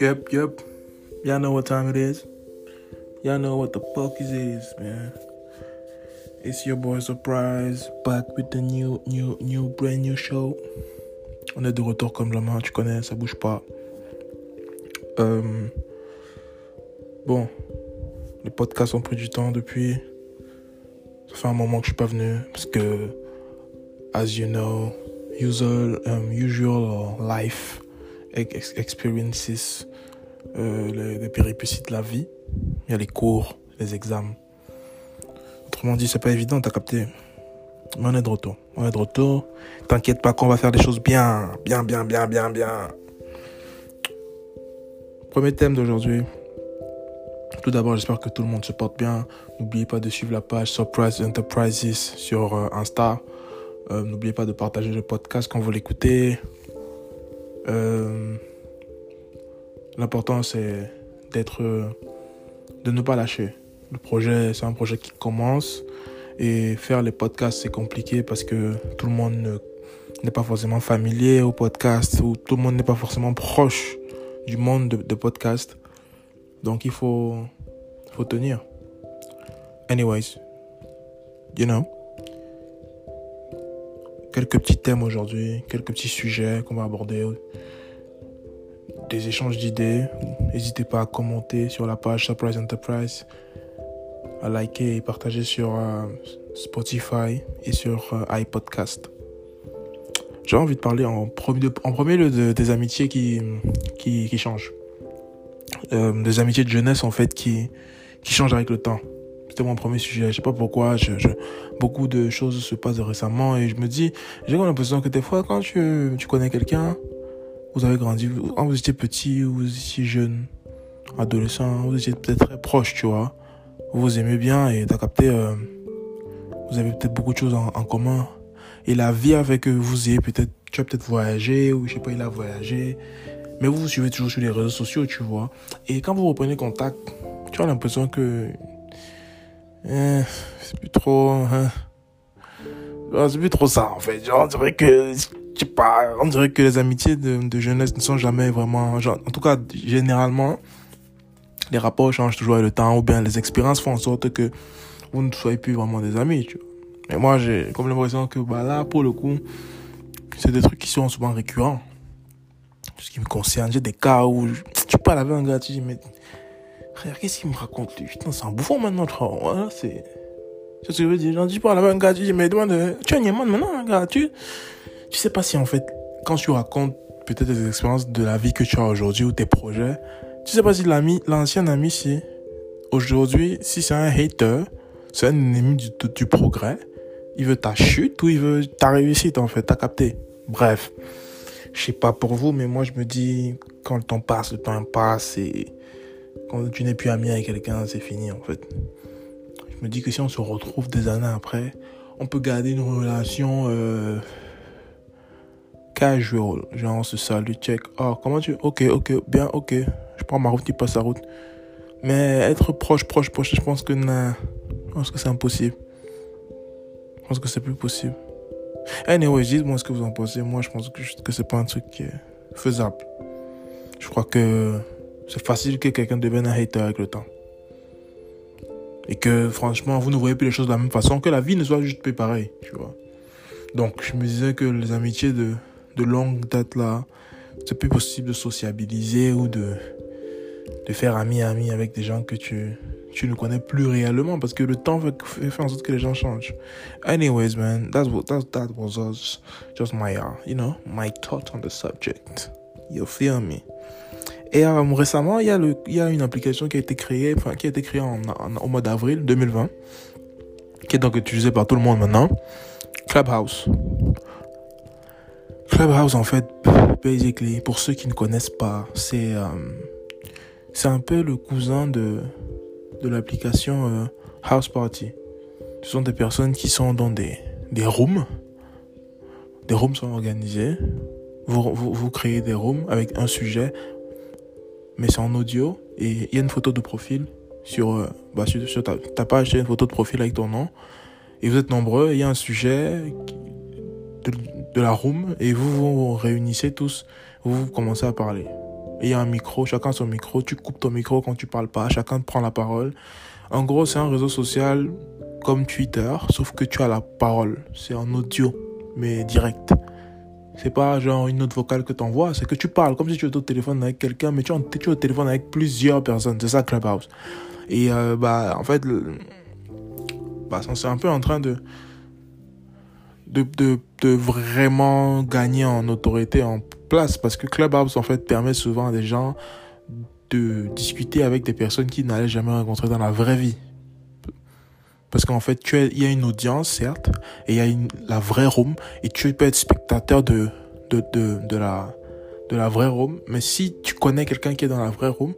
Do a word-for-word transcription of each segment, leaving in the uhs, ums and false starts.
Yep, yep. Y'all know what time it is. Y'all know what the fuck it is, man. It's your boy Surprise, back with the new, new, new, brand new show. On est de retour comme la main, tu connais, ça bouge pas. Euh, bon, les podcasts ont pris du temps depuis. Ça fait un moment que je suis pas venu, parce que, as you know, usual, um, usual life experiences, euh, les, les péripéties de la vie. Il y a les cours, les examens. Autrement dit, c'est pas évident, t'as capté. Mais on est de retour, on est de retour. T'inquiète pas qu'on va faire des choses bien, bien, bien, bien, bien, bien. Premier thème d'aujourd'hui. Tout d'abord, j'espère que tout le monde se porte bien. N'oubliez pas de suivre la page Surprise Enterprises sur euh, Insta. Euh, n'oubliez pas de partager le podcast quand vous l'écoutez. Euh, l'important, c'est d'être, euh, de ne pas lâcher. Le projet, c'est un projet qui commence. Et faire les podcasts, c'est compliqué parce que tout le monde ne, n'est pas forcément familier au podcast, ou tout le monde n'est pas forcément proche du monde de, de podcast. Donc, il faut, faut tenir. Anyways, you know. Quelques petits thèmes aujourd'hui, quelques petits sujets qu'on va aborder. Des échanges d'idées. N'hésitez pas à commenter sur la page Surprise Enterprise, à liker et partager sur euh, Spotify et sur euh, iPodcast. J'ai envie de parler en premier, en premier lieu de, des amitiés qui, qui, qui changent. Euh, des amitiés de jeunesse en fait qui qui changent avec le temps. C'était mon premier sujet. Je sais pas pourquoi. Je, je, beaucoup de choses se passent récemment et je me dis, j'ai l'impression que des fois quand tu tu connais quelqu'un, vous avez grandi, vous, quand vous étiez petit ou vous étiez jeune, adolescent, vous étiez peut-être très proche, tu vois. Vous vous aimez bien et t'as capté. Euh, vous avez peut-être beaucoup de choses en, en commun et la vie a fait que vous ayez peut-être, tu as peut-être voyagé ou je sais pas, il a voyagé. Mais vous vous suivez toujours sur les réseaux sociaux, tu vois. Et quand vous reprenez contact, tu as l'impression que eh, c'est plus trop, hein. Genre, c'est plus trop ça en fait. Genre, on dirait que, je sais pas, on dirait que les amitiés de, de jeunesse ne sont jamais vraiment, genre, en tout cas, généralement, les rapports changent toujours avec le temps, ou bien les expériences font en sorte que vous ne soyez plus vraiment des amis, tu vois. Mais moi, j'ai comme l'impression que, bah là, pour le coup, c'est des trucs qui sont souvent récurrents. Ce qui me concerne, j'ai des cas où je, tu parles avec un gars, tu dis, mais frère, qu'est-ce qu'il me raconte, lui? Putain, c'est un bouffon maintenant, frère. Voilà, c'est, c'est ce que je veux dire. Genre, tu parles avec un gars, tu dis, mais demande, tu es un yaman maintenant, un gars. Tu, tu sais pas si, en fait, quand tu racontes peut-être les expériences de la vie que tu as aujourd'hui ou tes projets, tu sais pas si l'ami, l'ancien ami, si, aujourd'hui, si c'est un hater, c'est un ennemi du, du, du progrès, il veut ta chute ou il veut ta réussite, en fait, t'as capté. Bref. Je sais pas pour vous, mais moi je me dis, quand le temps passe, le temps passe et quand tu n'es plus ami avec quelqu'un, c'est fini en fait. Je me dis que si on se retrouve des années après, on peut garder une relation euh, casual. Genre on se salue, check. Oh, comment tu... Ok, ok, bien, ok. Je prends ma route, tu passes sa route. Mais être proche, proche, proche, je pense que non. Je pense que c'est impossible. Je pense que c'est plus possible. Anyway, dites-moi ce que vous en pensez. Moi, je pense que, que c'est pas un truc qui est faisable. Je crois que c'est facile que quelqu'un devienne un hater avec le temps. Et que, franchement, vous ne voyez plus les choses de la même façon, que la vie ne soit juste plus pareille, tu vois. Donc, je me disais que les amitiés de, de longue date, là, c'est plus possible de sociabiliser ou de, de faire ami-ami avec des gens que tu, tu ne connais plus réellement parce que le temps fait, fait en sorte que les gens changent. Anyways, man, that's what, that's, that was us. Just my, uh, you know, my thought on the subject. You feel me? Et um, récemment, il y a le, il y a une application qui a été créée, enfin, qui a été créée en, en, au mois d'avril deux mille vingt, qui est donc utilisée par tout le monde maintenant. Clubhouse. Clubhouse, en fait, basically, pour ceux qui ne connaissent pas, c'est, euh, c'est un peu le cousin de, de l'application euh, House Party. Ce sont des personnes qui sont dans des, des rooms. Des rooms sont organisés. Vous, vous, vous créez des rooms avec un sujet, mais c'est en audio. Et il y a une photo de profil sur, euh, bah, sur, sur ta, ta page, il y a une photo de profil avec ton nom. et vous êtes nombreux, il y a un sujet de, de la room et vous vous réunissez tous, vous commencez à parler. Et il y a un micro, chacun son micro, tu coupes ton micro quand tu parles pas, chacun prend la parole. En gros, c'est un réseau social comme Twitter, sauf que tu as la parole, c'est en audio, mais direct. C'est pas genre une note vocale que t'envoies, c'est que tu parles comme si tu étais au téléphone avec quelqu'un, mais tu es au téléphone avec plusieurs personnes, c'est ça Clubhouse. Et euh, bah en fait, bah, c'est un peu en train de, de, de, de vraiment gagner en autorité, en place, parce que Clubhouse en fait permet souvent à des gens de discuter avec des personnes qu'ils n'allaient jamais rencontrer dans la vraie vie. Parce qu'en fait, tu es, il y a une audience, certes, et il y a une, la vraie room, et tu peux être spectateur de, de, de, de la, de la vraie room. Mais si tu connais quelqu'un qui est dans la vraie room,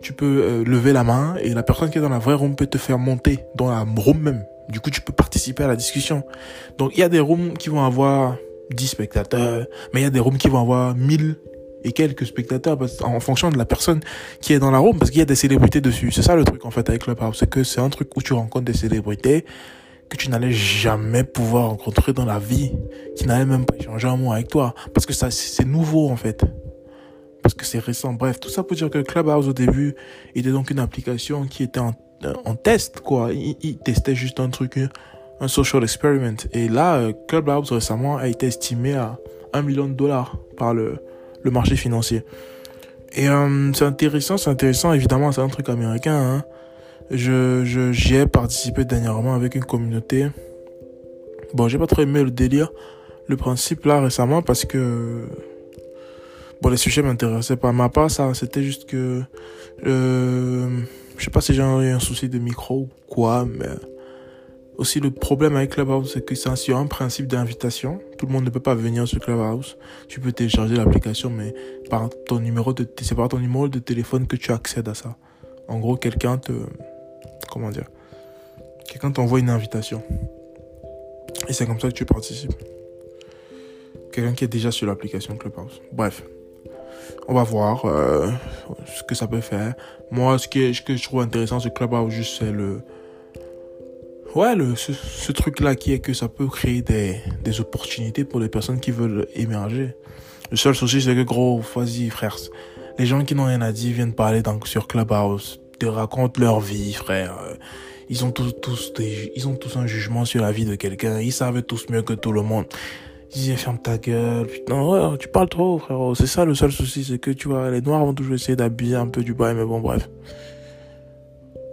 tu peux euh, lever la main, et la personne qui est dans la vraie room peut te faire monter dans la room même. Du coup, tu peux participer à la discussion. Donc, il y a des rooms qui vont avoir dix spectateurs, mais il y a des rooms qui vont avoir mille et quelques spectateurs en fonction de la personne qui est dans la room, parce qu'il y a des célébrités dessus. C'est ça le truc en fait avec Clubhouse, c'est que c'est un truc où tu rencontres des célébrités que tu n'allais jamais pouvoir rencontrer dans la vie, qui n'allaient même pas échanger un mot avec toi, parce que ça c'est nouveau en fait, parce que c'est récent. Bref, tout ça pour dire que Clubhouse au début était donc une application qui était en, en test quoi, il, il testait juste un truc, un social experiment. Et là, Clubhouse récemment a été estimé à un million de dollars par le le marché financier. Et euh, c'est intéressant, c'est intéressant, évidemment, c'est un truc américain. Hein. Je, je, j'y ai participé dernièrement avec une communauté. Bon, j'ai pas trop aimé le délire, le principe là récemment, parce que bon, les sujets m'intéressaient pas. Ma part, ça, c'était juste que euh, je sais pas si j'ai un souci de micro ou quoi, mais aussi le problème avec Clubhouse, c'est que c'est sur un principe d'invitation. Tout le monde ne peut pas venir sur Clubhouse. Tu peux télécharger l'application, mais par ton numéro de t- c'est par ton numéro de téléphone que tu accèdes à ça. En gros, quelqu'un te... Comment dire ? Quelqu'un t'envoie une invitation. Et c'est comme ça que tu participes. Quelqu'un qui est déjà sur l'application Clubhouse. Bref. On va voir euh, ce que ça peut faire. Moi, ce, qui est, ce que je trouve intéressant sur Clubhouse, juste, c'est le... Ouais, le, ce, ce truc-là qui est que ça peut créer des, des opportunités pour les personnes qui veulent émerger. Le seul souci, c'est que gros, vas-y, frères, les gens qui n'ont rien à dire viennent parler dans, sur Clubhouse, te racontent leur vie, frère. Ils ont tous, tous des, ils ont tous un jugement sur la vie de quelqu'un. Ils savent tous mieux que tout le monde. Ils disaient, ferme ta gueule, putain, ouais, tu parles trop, frérot. C'est ça le seul souci, c'est que tu vois, les noirs vont toujours essayer d'abuser un peu du bail, mais bon, bref.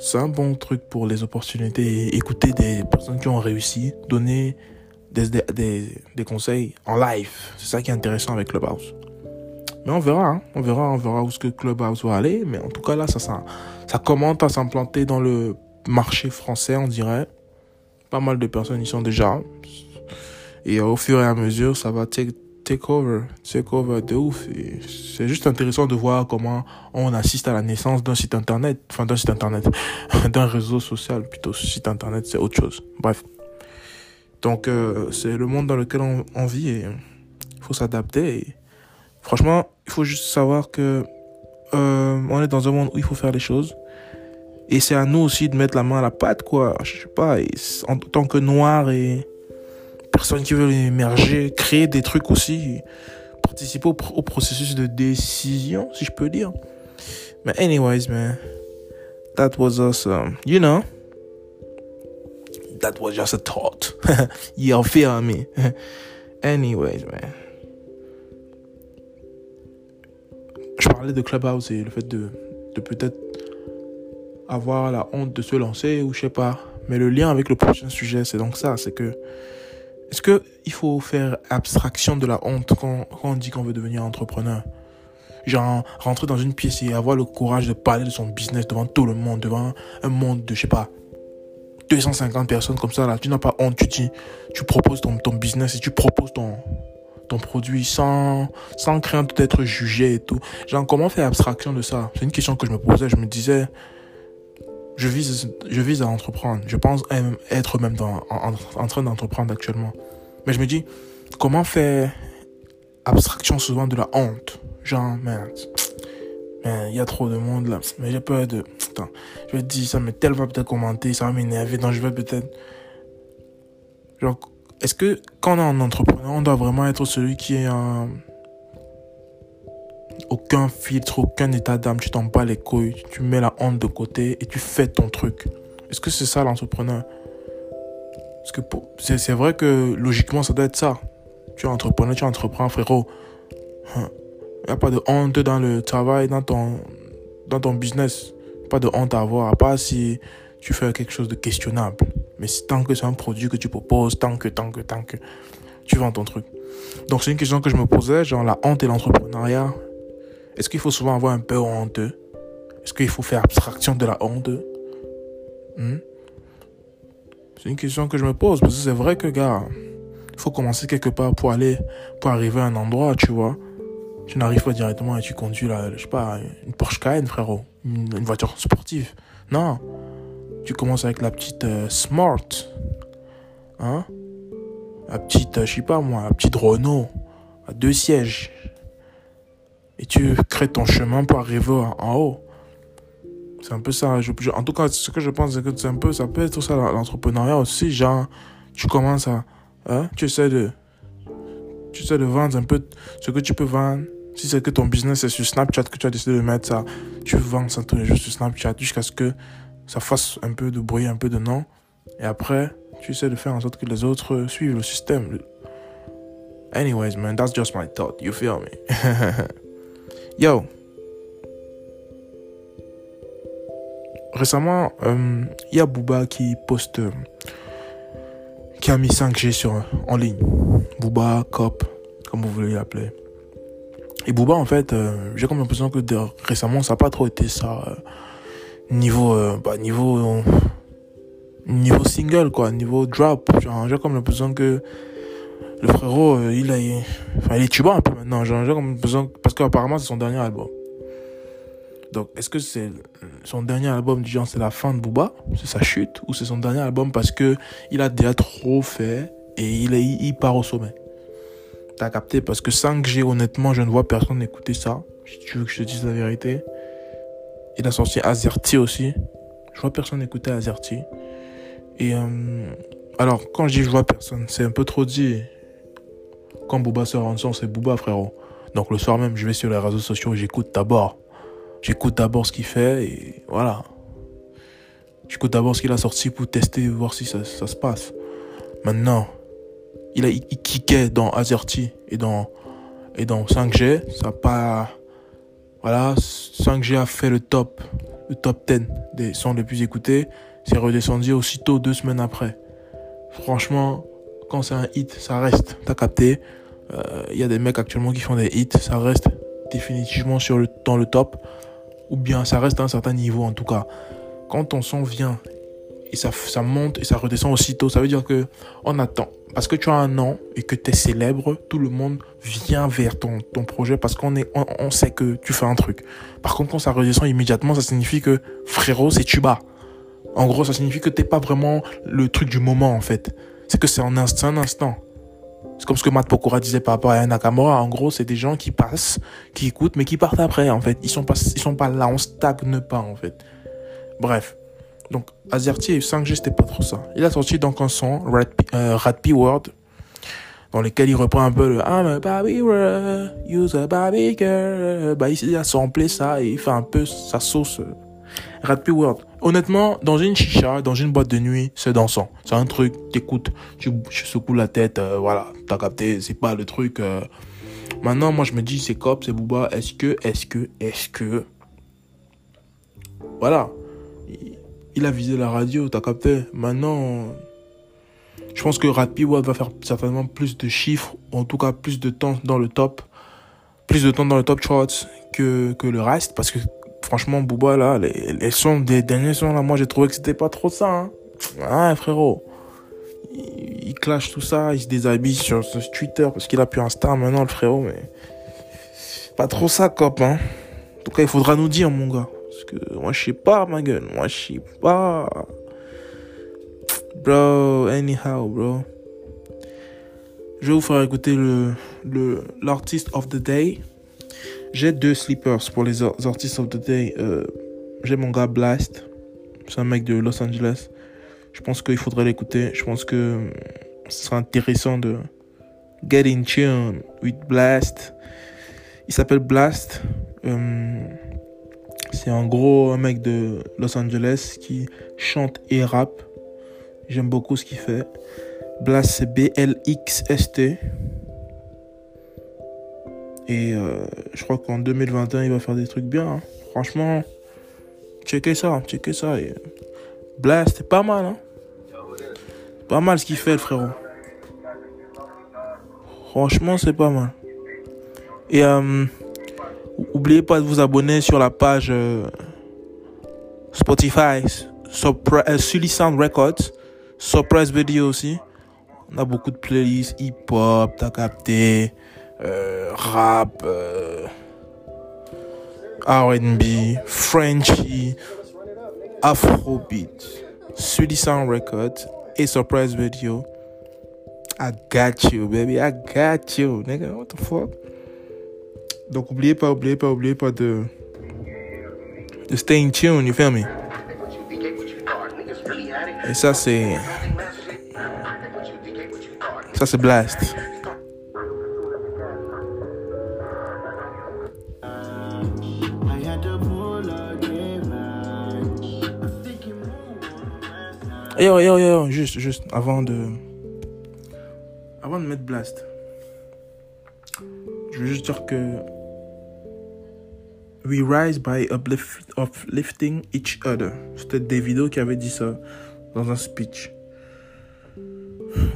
C'est un bon truc pour les opportunités. Écouter des personnes qui ont réussi, donner des, des, des, des conseils en live. C'est ça qui est intéressant avec Clubhouse. Mais on verra, hein. on verra, on verra où ce que Clubhouse va aller. Mais en tout cas, là, ça, ça, ça commence à s'implanter dans le marché français, on dirait. Pas mal de personnes y sont déjà. Et au fur et à mesure, ça va take, take over, take over de ouf. Et c'est juste intéressant de voir comment on assiste à la naissance d'un site internet, enfin d'un site internet, d'un réseau social plutôt. Site internet, c'est autre chose. Bref. Donc, euh, c'est le monde dans lequel on, on vit et il faut s'adapter. Et franchement, il faut juste savoir que euh, on est dans un monde où il faut faire les choses. Et c'est à nous aussi de mettre la main à la pâte, quoi. Je sais pas, et en tant que noir et... personnes qui veulent émerger, créer des trucs aussi, participer au, pro- au processus de décision, si je peux dire. Mais anyways, man, that was awesome. You know, that was just a thought. You feel me? Anyways, man. Je parlais de Clubhouse et le fait de, de peut-être avoir la honte de se lancer ou je sais pas. Mais le lien avec le prochain sujet, c'est donc ça, c'est que est-ce que il faut faire abstraction de la honte quand, quand on dit qu'on veut devenir entrepreneur? Genre, rentrer dans une pièce et avoir le courage de parler de son business devant tout le monde, devant un monde de, je sais pas, deux cent cinquante personnes comme ça, là. Tu n'as pas honte, tu dis, tu proposes ton, ton business et tu proposes ton, ton produit sans, sans crainte d'être jugé et tout. Genre, comment faire abstraction de ça? C'est une question que je me posais, je me disais, Je vise, je vise à entreprendre. Je pense être même dans, en, en train d'entreprendre actuellement. Mais je me dis, comment faire abstraction souvent de la honte? Genre, merde, il y a trop de monde là. Mais j'ai peur de... Putain, je vais te dire ça, mais tel va peut-être commenter, ça va m'énerver. Donc je vais peut-être Genre, est-ce que quand on est un entrepreneur, on doit vraiment être celui qui est un... aucun filtre, aucun état d'âme, tu t'en bats les couilles, tu mets la honte de côté et tu fais ton truc. Est-ce que c'est ça l'entrepreneur ? Parce que pour... c'est, c'est vrai que logiquement ça doit être ça. Tu es entrepreneur, tu entreprends, frérot. Il n'y a pas de honte dans le travail, dans ton, dans ton business. Pas de honte à avoir, à part si tu fais quelque chose de questionnable. Mais tant que c'est un produit que tu proposes, tant que, tant que, tant que, tu vends ton truc. Donc c'est une question que je me posais, genre la honte et l'entrepreneuriat. Est-ce qu'il faut souvent avoir un peu honte ? Est-ce qu'il faut faire abstraction de la honte ? hmm C'est une question que je me pose, parce que c'est vrai que, gars, il faut commencer quelque part pour aller, pour arriver à un endroit, tu vois. Tu n'arrives pas directement et tu conduis, la, je sais pas, une Porsche Cayenne, frérot, une, une voiture sportive. Non, tu commences avec la petite euh, Smart, hein, la petite, euh, je sais pas moi, la petite Renault, à deux sièges. Et tu crées ton chemin pour arriver en haut. C'est un peu ça. Je, je, en tout cas, ce que je pense, c'est que c'est un peu, ça peut être ça, l'entrepreneuriat aussi. Genre, tu commences à... Hein, tu essaies de... Tu essaies de vendre un peu ce que tu peux vendre. Si c'est que ton business est sur Snapchat, que tu as décidé de mettre ça, tu vends ça tous les jours sur Snapchat jusqu'à ce que ça fasse un peu de bruit, un peu de nom. Et après, tu essaies de faire en sorte que les autres suivent le système. Anyways, man, that's just my thought. You feel me? Yo, récemment, il euh, y a Booba qui poste, euh, qui a mis cinq G sur, en ligne. Booba, Cop, comme vous voulez l'appeler. Et Booba, en fait, euh, j'ai comme l'impression que de, récemment, ça n'a pas trop été ça. Euh, niveau, euh, bah, niveau, euh, niveau single, quoi, niveau drop. Genre, j'ai comme l'impression que... Le frérot, euh, il, a, il, enfin, il est tuba un peu maintenant, genre, genre, besoin, parce qu'apparemment c'est son dernier album. Donc, est-ce que c'est son dernier album du genre, c'est la fin de Booba, c'est sa chute, ou c'est son dernier album parce que il a déjà trop fait et il, est, il part au sommet. T'as capté ? Parce que cinq G, honnêtement, je ne vois personne écouter ça. Si tu veux que je te dise la vérité, il a sorti Azerty aussi. Je vois personne écouter Azerty. Et euh, alors, quand je dis je vois personne, c'est un peu trop dit. Quand Booba sort en son, c'est Booba, frérot. Donc le soir même, je vais sur les réseaux sociaux, j'écoute d'abord. J'écoute d'abord ce qu'il fait et voilà. J'écoute d'abord ce qu'il a sorti pour tester, voir si ça, ça se passe. Maintenant, il a il, il kickait dans Azerty et dans, et dans cinq G. Ça pas... Voilà, cinq G a fait le top. Le top dix des sons les plus écoutés. C'est redescendu aussitôt deux semaines après. Franchement... Quand c'est un hit, ça reste, t'as capté. Il euh, y a des mecs actuellement qui font des hits, ça reste définitivement sur le, dans le top. Ou bien ça reste à un certain niveau en tout cas. Quand ton son vient et ça, ça monte et ça redescend aussitôt, ça veut dire qu'on attend. Parce que tu as un nom et que t'es célèbre, tout le monde vient vers ton, ton projet parce qu'on est, on, on sait que tu fais un truc. Par contre, quand ça redescend immédiatement, ça signifie que frérot, c'est tu bats. En gros, ça signifie que t'es pas vraiment le truc du moment en fait. C'est que c'est un instant, un instant. C'est comme ce que Matt Pokora disait par rapport à Nakamura. En gros, c'est des gens qui passent, qui écoutent, mais qui partent après, en fait. Ils sont pas, ils sont pas là, on stagne pas, en fait. Bref. Donc, Azerty et cinq G, c'était pas trop ça. Il a sorti donc un son, Red, euh, Red P-World, dans lequel il reprend un peu le I'm a Barbie girl, you're a Barbie girl. Bah, il a samplé ça et il fait un peu sa sauce. Red P-World. Honnêtement, dans une chicha, dans une boîte de nuit, c'est dansant. C'est un truc, t'écoutes, tu, tu secoues la tête, euh, voilà, t'as capté, c'est pas le truc. Euh... Maintenant, moi, je me dis, c'est Cop, c'est Booba, est-ce que, est-ce que, est-ce que... Voilà. Il a visé la radio, t'as capté. Maintenant, je pense que Red P-World va faire certainement plus de chiffres, en tout cas, plus de temps dans le top, plus de temps dans le top charts que, que le reste, parce que franchement, Booba, là, les, les sons, des derniers sons, là, moi, j'ai trouvé que c'était pas trop ça, hein. Ah, frérot. Il, il clash tout ça, il se déshabille sur, sur Twitter, parce qu'il a plus Insta maintenant, le frérot, mais... Pas trop ça, Cop, hein. En tout cas, il faudra nous dire, mon gars. Parce que, moi, je sais pas, ma gueule. Moi, je sais pas. Bro, anyhow, bro. Je vais vous faire écouter le, le, l'artist of the day. J'ai deux slippers pour les artistes of the day. Euh, j'ai mon gars Blxst. C'est un mec de Los Angeles. Je pense qu'il faudrait l'écouter. Je pense que ce sera intéressant de get in tune with Blxst. Il s'appelle Blxst. Euh, c'est en gros un mec de Los Angeles qui chante et rappe. J'aime beaucoup ce qu'il fait. Blxst, c'est B L X S T. Et euh, je crois qu'en deux mille vingt et un, il va faire des trucs bien. Hein. Franchement, checkez ça, checkez ça. Et... Blxst, c'est pas mal. Hein. C'est pas mal ce qu'il fait, le frérot. Franchement, c'est pas mal. Et euh, oubliez pas de vous abonner sur la page euh, Spotify, Surpri- euh, Sully Sound Records, Surprise Video aussi. On a beaucoup de playlists hip-hop, t'as capté, euh, rap, euh, R and B, Frenchy, Afrobeat, Sully Sound Records et Surprise Video. I got you, baby, I got you, nigga, what the fuck? Donc, oubliez pas, oubliez pas, oubliez pas de, de stay in tune, you feel me? Et ça, c'est... Ça, c'est Blxst. Yo, yo, yo, juste, juste, avant de... Avant de mettre Blxst, je veux juste dire que we rise by uplift, uplifting each other. C'était Davido qui avait dit ça dans un speech.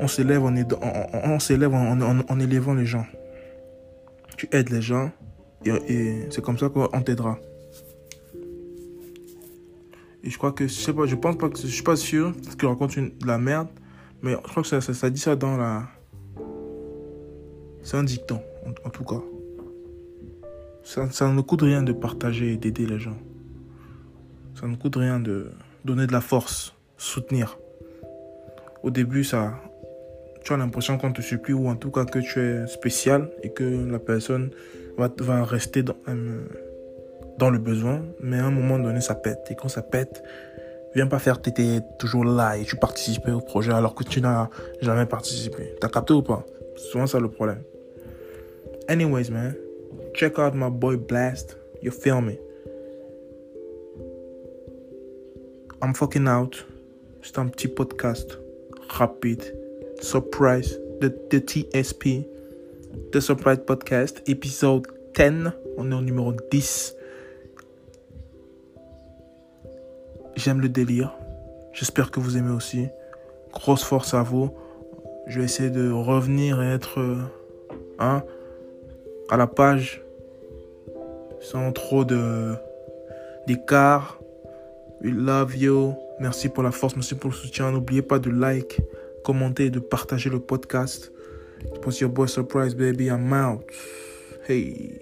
On s'élève en, aidant, on, on s'élève en, en, en élevant les gens. Tu aides les gens et, et c'est comme ça qu'on t'aidera. Et je crois que, je sais pas, je pense pas que, je suis pas sûr, parce qu'il raconte une, de la merde, mais je crois que ça, ça, ça dit ça dans la... C'est un dicton, en, en tout cas. Ça, ça ne coûte rien de partager et d'aider les gens. Ça ne coûte rien de donner de la force, soutenir. Au début, ça, tu as l'impression qu'on te supplie ou en tout cas que tu es spécial et que la personne va, va rester dans, euh, dans le besoin. Mais à un moment donné, ça pète. Et quand ça pète, viens pas faire t'étais toujours là et tu participais au projet alors que tu n'as jamais participé. T'as capté ou pas? C'est souvent ça le problème. Anyways, man. Check out my boy Blxst. You feel me? I'm fucking out. C'est un petit podcast rapide. Surprise. The, the T S P. The Surprise Podcast. Épisode dix. On est au numéro dix. J'aime le délire. J'espère que vous aimez aussi. Grosse force à vous. Je vais essayer de revenir et être... Hein? À la page, sans trop de d'écart. We love you. Merci pour la force, merci pour le soutien. N'oubliez pas de like, commenter et de partager le podcast. It was your boy Surprise, baby. I'm out. Hey.